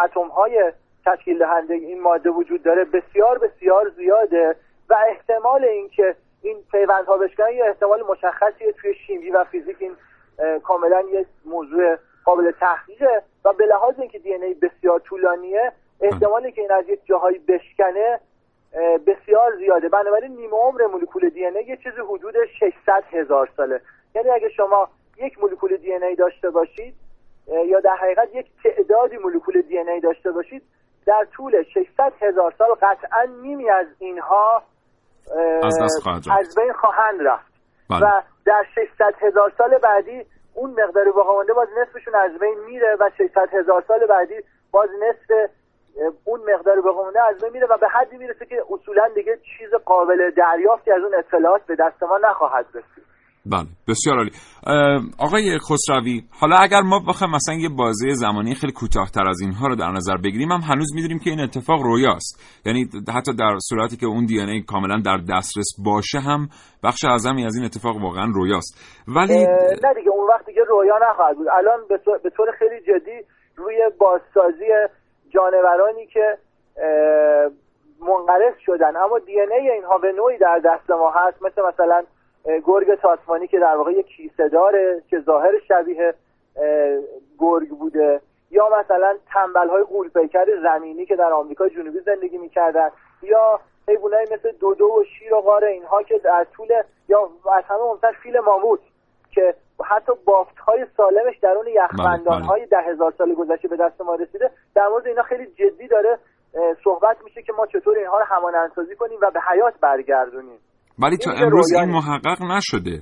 اتم‌های تشکیل دهنده این ماده وجود داره بسیار بسیار زیاده و احتمال اینکه این پیوندها بشکنن یه احتمال مشخصیه. توی شیمی و فیزیک این کاملا یه موضوع قابل تحقیقه و به لحاظ اینکه دی ان ای بسیار طولانیه، احتمالی که این از یک جاهایی بشکنه بسیار زیاده. بنابراین نیمه عمر مولکول دی ان ای یه چیزی حدود 600,000 ساله. یعنی اگه شما یک مولکول دی ان ای داشته باشید یا در حقیقت یک تعدادی مولکول دی ان ای داشته باشید، در طول 600,000 سال قطعاً نیمی از اینها از بین خواهند رفت. و در 600,000 سال بعدی اون مقدار باقی مانده باز نصفشون از بین میره و 600,000 سال بعدی باز نصف اون مقدار بقامونه از میره و به حدی میرسه که اصولا دیگه چیز قابل دریافتی از اون اطلاعات به دست ما نخواهد رسید. بله، بسیار عالی. آقای خسروی، حالا اگر ما بخوایم مثلا یه بازه زمانی خیلی کوتاه‌تر از اینها رو در نظر بگیریم، هم هنوز می‌دونیم که این اتفاق رویاست. یعنی حتی در صورتی که اون دی ان ای کاملا در دسترس باشه، هم بخش اعظمی از این اتفاق واقعا رویاست. ولی نه دیگه، اون وقت دیگه رویا نخواهد بود. الان به طور خیلی جدی روی بازسازی جانورانی که منقرض شدن اما دی ان ای اینها به نوعی در دست ما هست، مثلا گرگ تاسمانی که در واقع یک کیسه داره که ظاهر شبیه گرگ بوده، یا مثلا تنبل‌های غول‌پیکر زمینی که در آمریکا جنوبی زندگی می‌کردن، یا حیوانایی مثل دودو و شیر و غار اینها که در طول، یا از همه مهمتر فیل ماموت که حتی بافت‌های سالمش درون یخبندان‌های 10,000 سال گذشته به دست ما رسیده. در مورد اینا خیلی جدی داره صحبت میشه که ما چطور اینها رو همانندسازی کنیم و به حیات برگردونیم. ولی تا امروز این محقق نشده.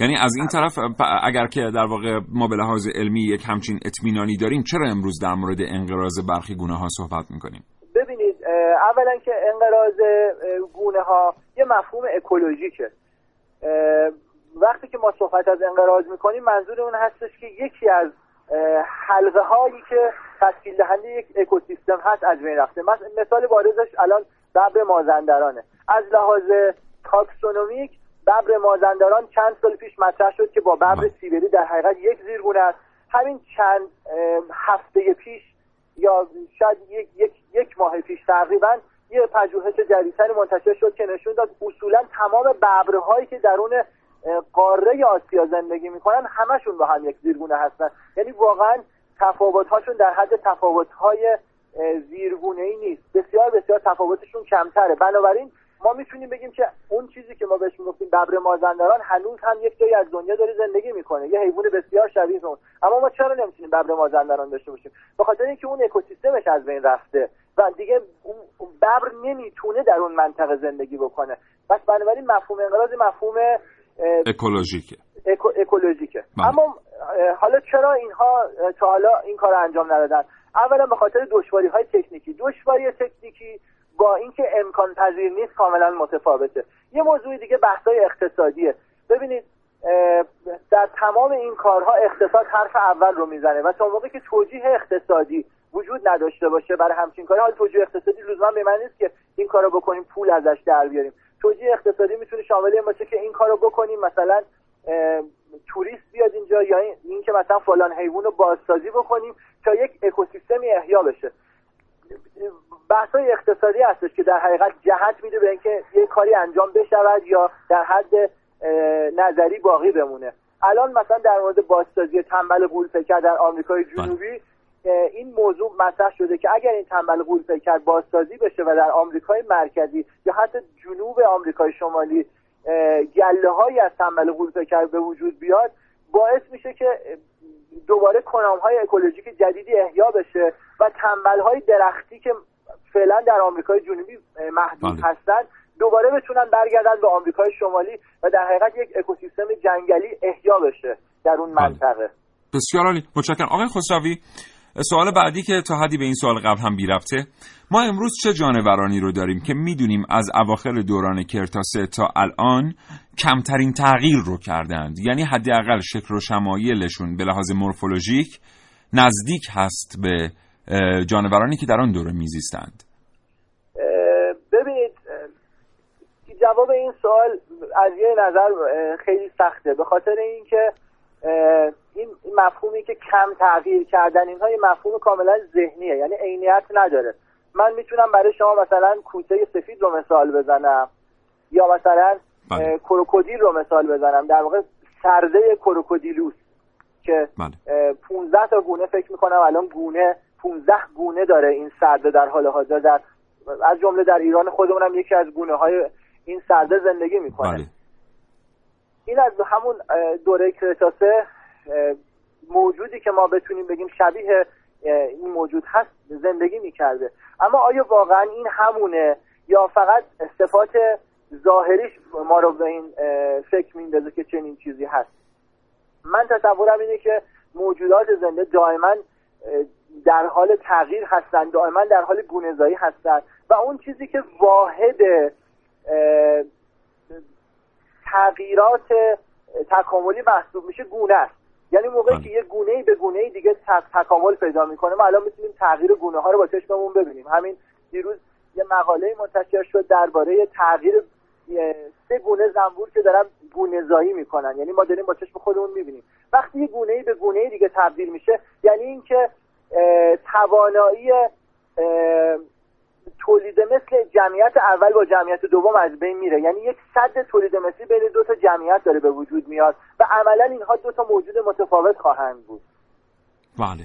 یعنی از این طرف اگر که در واقع ما به لحاظ علمی یک همچین اطمینانی داریم، چرا امروز در مورد انقراض برخی گونه‌ها صحبت می‌کنیم؟ ببینید، اولا که انقراض گونه‌ها یه مفهوم اکولوژیکه. وقتی که ما صحبت از انقراض می‌کنیم، منظور اون هستش که یکی از حلقه‌هایی که تشکیل دهنده یک اکوسیستم هست از بین رفته. مثال بارزش الان ببر مازندرانه. از لحاظ تاکسونومیک ببر مازندران چند سال پیش مطرح شد که با ببر سیبری در حقیقت یک زیرگونه است. همین چند هفته پیش یا شاید یک ماه پیش تقریباً یه پژوهش جدیدتری منتشر شد که نشون داد اصولاً تمام ببرهایی که درون قاره آسیا زندگی میکنن همشون با هم یک زیرگونه هستن. یعنی واقعاً تفاوت‌هاشون در حد تفاوت‌های زیرگونه‌ای نیست. بسیار بسیار تفاوتشون کمتره. بنابراین ما میتونیم بگیم که اون چیزی که ما بهش میگفتیم ببر مازندران هنوز هم یک جایی از دنیا داره زندگی میکنه، یه حیوان بسیار شبیه اون. اما ما چرا نمیتونیم ببر مازندران داشته باشیم؟ به خاطر اینکه اون اکوسیستمش از بین رفته و دیگه اون ببر نمیتونه در اون منطقه زندگی بکنه. پس بنابراین مفهوم انقراض مفهوم اکولوژیکه. اکولوژیکه. اما حالا چرا اینها تا حالا این کارو انجام ندادن؟ اولا به خاطر دشواری‌های تکنیکی. دشواری تکنیکی با اینکه امکان پذیر نیست کاملا متفاوته. یه موضوع دیگه بحث‌های اقتصادیه. ببینید، در تمام این کارها اقتصاد حرف اول رو میزنه و تا موقعی که توجیه اقتصادی وجود نداشته باشه برای همچین کاری، حال توجیه اقتصادی لزوما به معنی نیست که این کارو بکنیم پول ازش در بیاریم. توجیه اقتصادی میتونه شامل این باشه که این کارو بکنیم مثلا توریست بیاد اینجا، یا این که مثلا فلان حیوان رو بازسازی بکنیم تا یک اکوسیستمی احیا بشه. بحث‌های اقتصادی هستش که در حقیقت جهت میده به اینکه یک کاری انجام بشود یا در حد نظری باقی بمونه. الان مثلا در مورد بازسازی تنبل قورزاکر در آمریکای جنوبی این موضوع مطرح شده که اگر این تنبل قورزاکر بازسازی بشه و در آمریکای مرکزی یا حتی جنوب آمریکای شمالی گله‌هایی از تنبل قورزاکر به وجود بیاد، باعث میشه که دوباره کنام‌های اکولوژیک جدیدی احیا بشه و تنبل‌های درختی که فعلا در آمریکای جنوبی محدود هستند دوباره بتونن برگردن به آمریکای شمالی و در حقیقت یک اکوسیستم جنگلی احیا بشه در اون منطقه. بسیار عالی، متشکرم. آقای خسروی، سوال بعدی که تا حدی به این سوال قبل هم بی‌ربطه، ما امروز چه جانورانی رو داریم که میدونیم از اواخر دوران کرتاسه تا الان کمترین تغییر رو کردند؟ یعنی حداقل شکل و شمایلشون به لحاظ مورفولوژیک نزدیک هست به جانورانی که در آن دوره میزیستند. ببینید، جواب این سوال از یه نظر خیلی سخته، به خاطر اینکه این مفهومی که کم تغییر کردن اینها یه مفهوم کاملا ذهنیه، یعنی عینیت نداره. من میتونم برای شما مثلا کوسه سفید رو مثال بزنم یا مثلا کروکودیل رو مثال بزنم. در واقع سرده کروکودیلوس که 15 تا گونه فکر میکنم الان 15 گونه داره این سرده در حال حاضر، از جمله در ایران خودمونم یکی از گونه های این سرده زندگی میکنه. این از همون دوره کرتاسه موجودی که ما بتونیم بگیم شبیه این موجود هست زندگی میکرده. اما آیا واقعا این همونه یا فقط صفات ظاهریش ما رو به این فکر میندازه که چنین چیزی هست؟ من تصورم اینه که موجودات زنده دائما در حال تغییر هستن، دائما در حال گونه‌زایی هستن و اون چیزی که واحد تغییرات تکاملی محسوب میشه گونه است. یعنی موقعی که یه گونه‌ای به گونه‌ای دیگه تکامل پیدا میکنه، ما الان میتونیم تغییر گونه‌ها رو با چشممون ببینیم. همین دیروز یه مقاله منتشر شد درباره تغییر 3 گونه زنبور که دارن گونه‌زایی میکنن. یعنی ما داریم با چشم خودمون میبینیم وقتی یه گونه‌ای به گونه‌ای دیگه تبدیل میشه، یعنی اینکه توانایی تولید مثل جمعیت اول با جمعیت دوم از بین میره. یعنی یک سد تولید مثلی بین دو تا جمعیت داره به وجود میاد و عملا اینها دو تا موجود متفاوت خواهند بود. بله،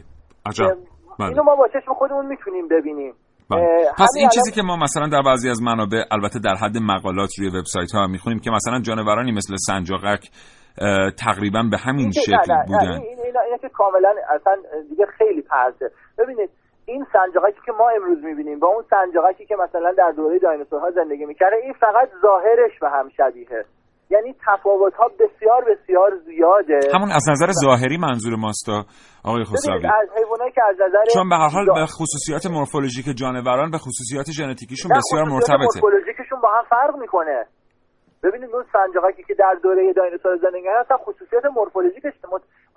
عجب. اینو ما با چشم خودمون میتونیم ببینیم. پس این چیزی که ما مثلا در بعضی از منابع البته در حد مقالات روی وبسایت ها میخونیم که مثلا جانورانی مثل سنجاقک تقریبا به همین شکل بودن، اینا که کاملا اصلا دیگه خیلی پرسه. ببینید این سنجاقکی که ما امروز میبینیم با اون سنجاقکی که مثلا در دوره دایناسورها زندگی میکرده این فقط ظاهرش به هم شبیهه، یعنی تفاوت‌ها بسیار بسیار زیاده. همون از نظر ظاهری منظور ماستا آقای خسروی، از حیوانایی که از نظر چون به هر حال به خصوصیات مورفولوژیک جانوران به خصوصیات ژنتیکیشون بسیار مرتبطه، مورفولوژیکشون با هم فرق میکنه. ببینید اون سنجاقکی که در دوره دایناسور زندگی کرده اصلا خصوصیات مورفولوژیکش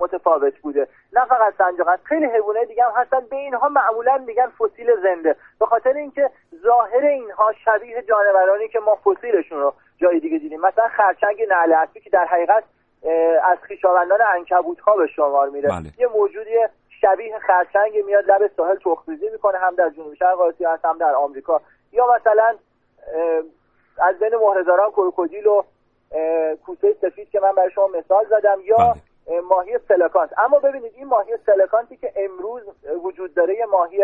متفاوت بوده. نه فقط سنجاقک، خیلی حیوانات دیگه هم هستن به اینها معمولا میگن فسیل زنده، به خاطر اینکه ظاهر اینها شبیه جانورانی که ما فسیلشون رو جای دیگه دیدیم. مثلا خرچنگ نعل اصلی که در حقیقت از خویشاوندان عنکبوت‌ها به شمار میره، یه موجودی شبیه خرچنگ میاد لب ساحل تخم‌ریزی میکنه، هم در جنوب شرق آسیا هم در آمریکا. یا مثلا از بین مهره‌داران کروکودیل و کوسه سفید که من برای شما مثال زدم، یا ماهی سلکانت. اما ببینید این ماهی سلکانتی که امروز وجود داره، یه ماهی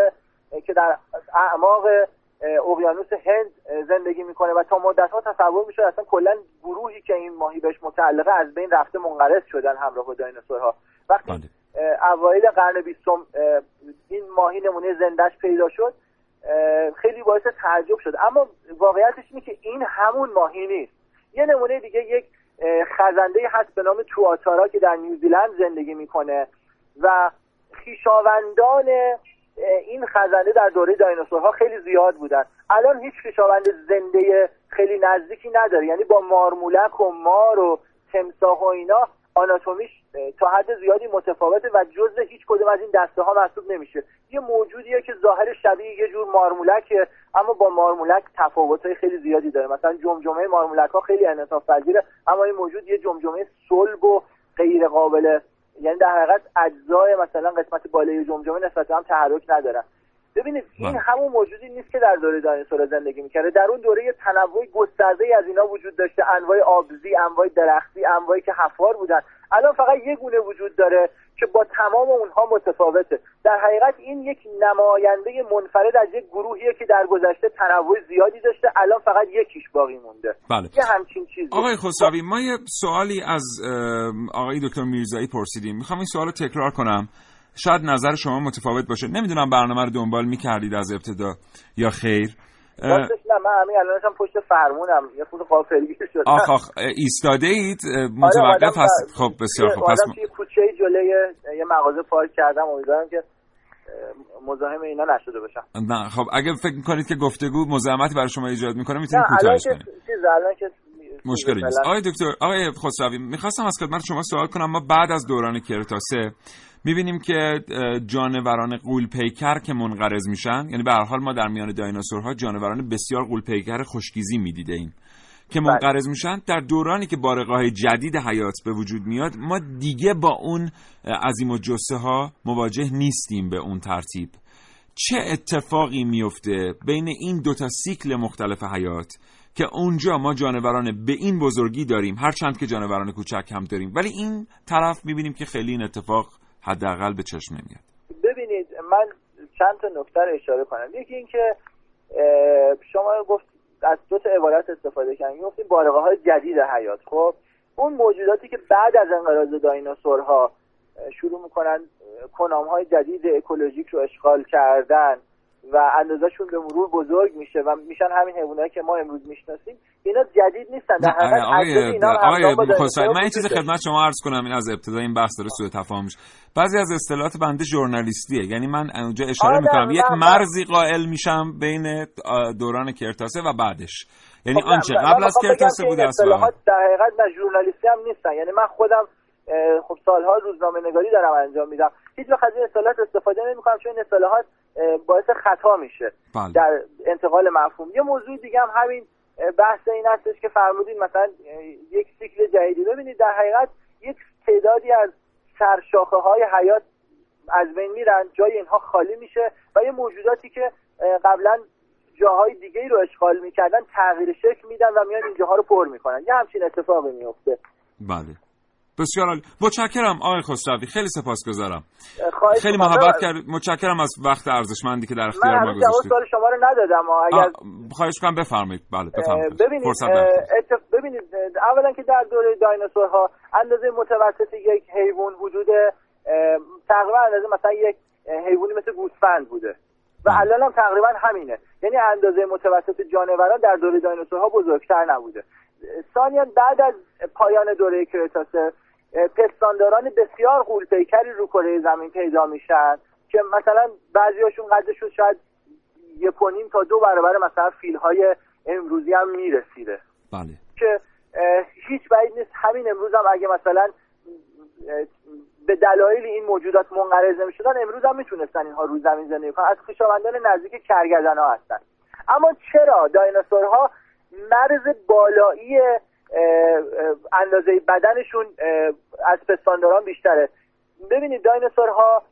که در اعماق اقیانوس هند زندگی میکنه و تا مدت‌ها تصور میشد اصلا کلا گروهی که این ماهی بهش متعلقه از بین رفته، منقرض شدن همراه با دایناسورها. وقتی اوایل قرن 20 این ماهی نمونه زندهش پیدا شد خیلی باعث تعجب شد، اما واقعیتش اینه که این همون ماهی نیست. یه نمونه دیگه یک خزنده هست به نام تواتارا که در نیوزیلند زندگی میکنه و خویشاوندان این خزنده در دوره دایناسورها خیلی زیاد بودن. الان هیچ خویشاوند زنده خیلی نزدیکی نداره، یعنی با مارمولک و مار و تمساح و اینا آناتومیش تا حد زیادی متفاوته و جزء هیچ کدوم از این دسته ها محسوب نمیشه. یه موجودیه که ظاهر شبیه یه جور مارمولکه اما با مارمولک تفاوت‌های خیلی زیادی داره. مثلا جمجمه مارمولک‌ها خیلی انعطاف‌پذیره، اما این موجود یه جمجمه صلب و غیر قابل، یعنی در حقیقت اجزای مثلا قسمت بالای جمجمه نسبت هم تحرک ندارن. ببینید این همون موجودی نیست که در دوره دایناسورها زندگی می‌کرده. در اون دوره یه تنوع گسترده‌ای از اینا وجود داشته، انواع آبزی، انواع درختی، انواعی که حفار بودن. الان فقط یه گونه وجود داره که با تمام اونها متفاوته. در حقیقت این یک نماینده منفرد از یک گروهیه که در گذشته تنوع زیادی داشته، الان فقط یکیش باقی مونده. بله. یه همچین چیزی. آقای خسروی ما یه سوالی از آقای دکتر میرزایی پرسیدیم، میخوام این سوال رو تکرار کنم، شاید نظر شما متفاوت باشه. نمیدونم برنامه رو دنبال میکردید از ابتدا یا خیر. راستش نه، من همین الانش هم پشت فرمونم یه خود غافلگیر شدم. آخ ایستاده اید متوقف هستید. خب بسیار خوب، پس یه کوچه جلوی یه مغازه پارک کردم، امیدوارم که مزاحم اینا نشده باشم. نه خب اگه فکر می‌کنید که گفتگو مزاحمتی برای شما ایجاد می‌کنه میتونید کوتاهش کنید. الان که مشکلی نیست. آقای دکتر، آقای خسروی می‌خواستم از خدمت شما سوال کنم، ما بعد از دوران کرتاسه می‌بینیم که جانوران غول‌پیکر که منقرض میشن، یعنی به هر حال ما در میان دایناسورها جانوران بسیار غول‌پیکر خشکیزی می‌دیدیم که منقرض میشن. در دورانی که بارقه‌های جدید حیات به وجود میاد ما دیگه با اون عظیم الجثه‌ها مواجه نیستیم به اون ترتیب. چه اتفاقی میفته بین این دو تا سیکل مختلف حیات که اونجا ما جانوران به این بزرگی داریم، هرچند که جانوران کوچک هم داریم، ولی این طرف می‌بینیم که خیلی این اتفاق حداقل به چشم نمیاد. ببینید من چند تا نکته رو اشاره کنم. یکی این که شما گفت از دو تا عبارت استفاده کردین، گفتین بارقه‌های جدید حیات. خب اون موجوداتی که بعد از انقراض دایناسورها شروع میکنن کنام‌های جدید اکولوژیک رو اشغال کردن و اندازه‌شون به مرور بزرگ میشه و میشن همین حیوانایی که ما امروز میشناسیم، اینا جدید نیستن. در حقیقت آقای خسروی من این چیز خدمت شما عرض کنم، این از ابتدای این بحث داره سوء تفاهم میشه. بعضی از اصطلاحات بنده ژورنالیستیه، یعنی من اونجا اشاره میکنم یک مرزی قائل میشم بین دوران کرتاسه و بعدش، یعنی آنچه قبل از کرتاسه بوده است. اصطلاحات در حقیقت من ژورنالیستی هم نیستن، یعنی من خودم خب سالها روزنامه‌نگاری دارم انجام میدم، هیچ وقت از این اصطلاحات استفاده نمی‌کنم چون این اصطلاحات باعث خطا میشه در انتقال مفهوم. یه موضوع دیگه هم همین بحث این هستش که فرمودین مثلا یک سیکل جدیدی. ببینید در حقیقت یک تعدادی از سرشاخه‌های حیات از بین میرن، جای اینها خالی میشه و یه موجوداتی که قبلا جاهای دیگه‌ای رو اشغال میکردن تغییر شکل میدن و میان این جاها رو پر میکنن. یه همچین اتفاقی میفته. بله. بسیار عالی. متشکرم آقای خسروی، خیلی سپاسگزارم. خیلی محبت کرد. متشکرم از وقت ارزشمندی که در اختیار ما گذاشتید. من شما رو ندادم. اگر خواهش کنم بفرمایید. بله بفرمایید. ببینید اولا که در دوره دایناسورها اندازه متوسط یک حیوان وجود تقریبا اندازه مثلا یک حیوانی مثل گوسفند بوده و الان هم تقریبا همینه، یعنی اندازه متوسط جانوران در دوره دایناسورها بزرگتر نبوده. ثانیاً بعد از پایان دوره کرتاسه پستانداران بسیار غول‌پیکری رو کره زمین پیدا میشن که مثلا بعضیاشون قدشون شاید 1.5 تا 2 برابر مثلا فیل‌های امروزی هم میرسیده. بله. که هیچ بعید نیست همین امروز هم اگه مثلا به دلایل این موجودات منقرض نمی‌شدن امروز هم میتونستن اینها رو زمین زندگی کنن. از خویشاوندان نزدیک کرگدن‌ها هستن. اما چرا دایناسورها مرز بالایی اندازه بدنشون از پستانداران بیشتره؟ ببینید دایناسورها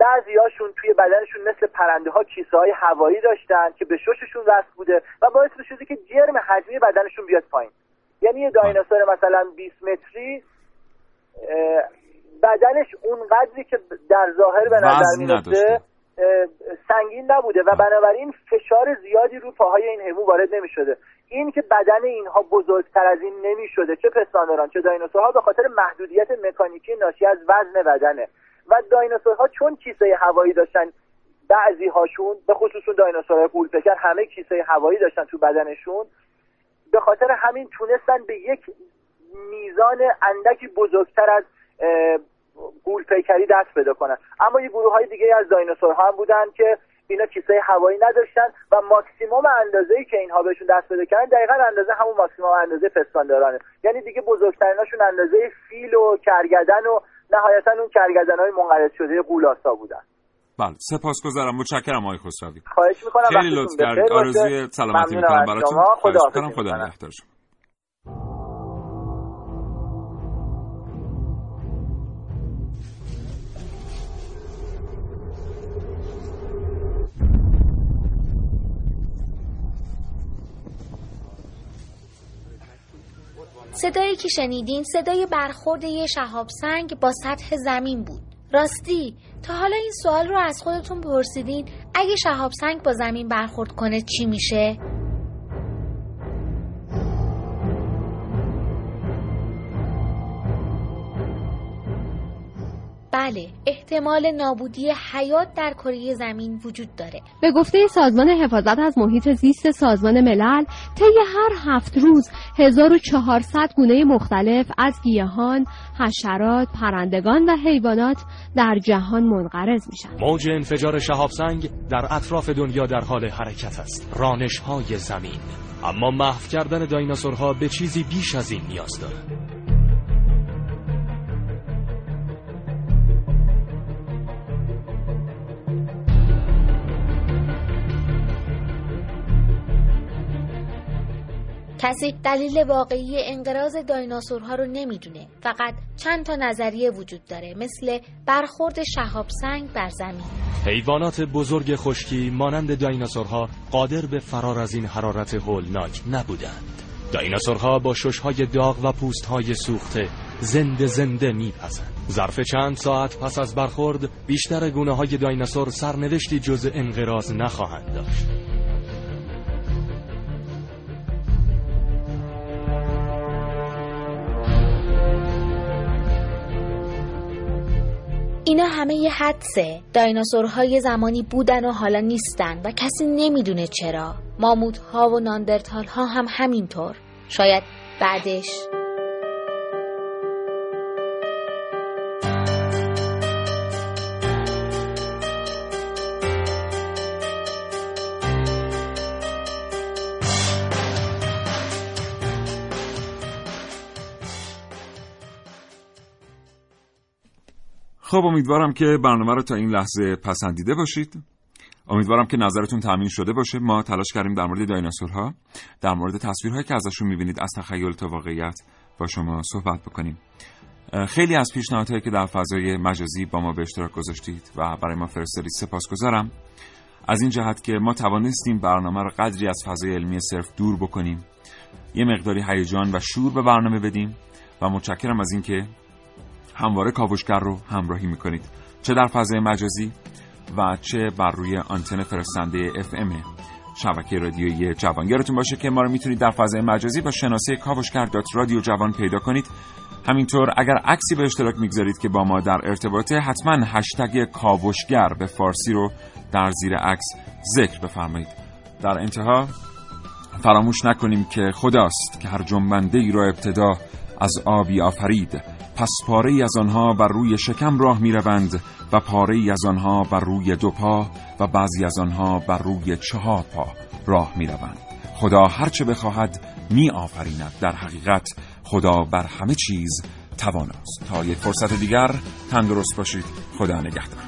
بعضیاشون توی بدنشون مثل پرنده ها کیسه های هوایی داشتن که به شششون وصل بوده و باعث شده که جرم حجمی بدنشون بیاد پایین. یعنی یه دایناسور مثلا 20 متری بدنش اونقدری که در ظاهر به نظر میاد سنگین نبوده و بنابراین فشار زیادی رو پاهای این حیوان وارد نمی‌شده. این که بدن اینها بزرگتر از این نمی‌شده، چه پستانداران چه دایناسورها، به خاطر محدودیت مکانیکی ناشی از وزن بدنه. و دایناسورها چون کیسه هوایی داشتن، بعضی هاشون به خصوص دایناسورهای غول‌پیکر همه کیسه هوایی داشتن تو بدنشون، به خاطر همین تونستن به یک میزان اندکی بزرگتر از غول‌پیکری دست پیدا کنن. اما یه گروه‌های دیگه از دایناسورها هم بودن که اینا کیسه هوایی نداشتن و ماکسیموم اندازه‌ای که اینها بهشون دست پیدا کردن دقیقاً اندازه همون ماکسیموم اندازه پستاندارانه. یعنی دیگه بزرگتریناشون اندازه فیل و کرگدن و نهایتاً اون کرگدن‌های منقرض شده غول‌آسا بودن. بله سپاسگزارم. متشکرم آقای خسروی. خواهش می‌کنم خیلی لطف کردید. آرزوی سلامتی می‌کنم براتون. خدا نگهدارش. صدایی که شنیدین صدای برخورد یه شهاب سنگ با سطح زمین بود. راستی تا حالا این سوال رو از خودتون پرسیدین اگه شهاب سنگ با زمین برخورد کنه چی میشه؟ بله، احتمال نابودی حیات در کره زمین وجود داره. به گفته سازمان حفاظت از محیط زیست سازمان ملل، طی هر 7 روز 1400 گونه مختلف از گیاهان، حشرات، پرندگان و حیوانات در جهان منقرض میشن. موج انفجار شهابسنگ در اطراف دنیا در حال حرکت است. رانش‌های زمین. اما محو کردن دایناسورها به چیزی بیش از این نیاز داره. کسی دلیل واقعی انقراض دایناسورها رو نمیدونه. فقط چند تا نظریه وجود داره، مثل برخورد شهاب سنگ بر زمین. حیوانات بزرگ خشکی مانند دایناسورها قادر به فرار از این حرارت هولناک نبودند. دایناسورها با شش‌های داغ و پوست‌های سوخته زنده میپزند. ظرف چند ساعت پس از برخورد بیشتر گونه‌های دایناسور سرنوشتی جز انقراض نخواهند داشت. اینا همه یه حدسه. دایناسورهای زمانی بودن و حالا نیستن و کسی نمیدونه چرا. ماموت‌ها و ناندرتال‌ها هم همینطور. شاید بعدش. خب امیدوارم که برنامه رو تا این لحظه پسندیده باشید. امیدوارم که نظرتون تامین شده باشه. ما تلاش کردیم در مورد دایناسورها، در مورد تصویرهایی که ازشون می‌بینید از تخیل تا واقعیت با شما صحبت بکنیم. خیلی از پیشنهاداتی که در فضای مجازی با ما به اشتراک گذاشتید و برای ما فرستادید سپاسگزارم. از این جهت که ما توانستیم برنامه رو قدری از فضای علمی صرف دور بکنیم، یه مقداری هیجان و شور به برنامه بدیم و متشکرم از اینکه همواره کاوشگر رو همراهی میکنید، چه در فضای مجازی و چه بر روی آنتن فرستنده FM شبکه رادیویی جوان. یادتون باشه که ما رو میتونید در فضای مجازی با شناسه کاوشگر رادیو جوان پیدا کنید. همینطور اگر عکسی به اشتراک میگذارید که با ما در ارتباطه، حتما هشتگ کاوشگر به فارسی رو در زیر عکس ذکر بفرمایید. در انتها فراموش نکنیم که خداست که هر جنبنده ای را ابتدا از آبی آفرید، پس پاره ای از آنها بر روی شکم راه می روند و پاره ای از آنها بر روی دو پا و بعضی از آنها بر روی چهار پا راه می روند. خدا هرچه بخواهد می آفریند. در حقیقت خدا بر همه چیز تواناست. تا یک فرصت دیگر تندرست باشید. خدا نگهدار.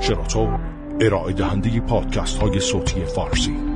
شنوتو ارائه دهنده پادکست های صوتی فارسی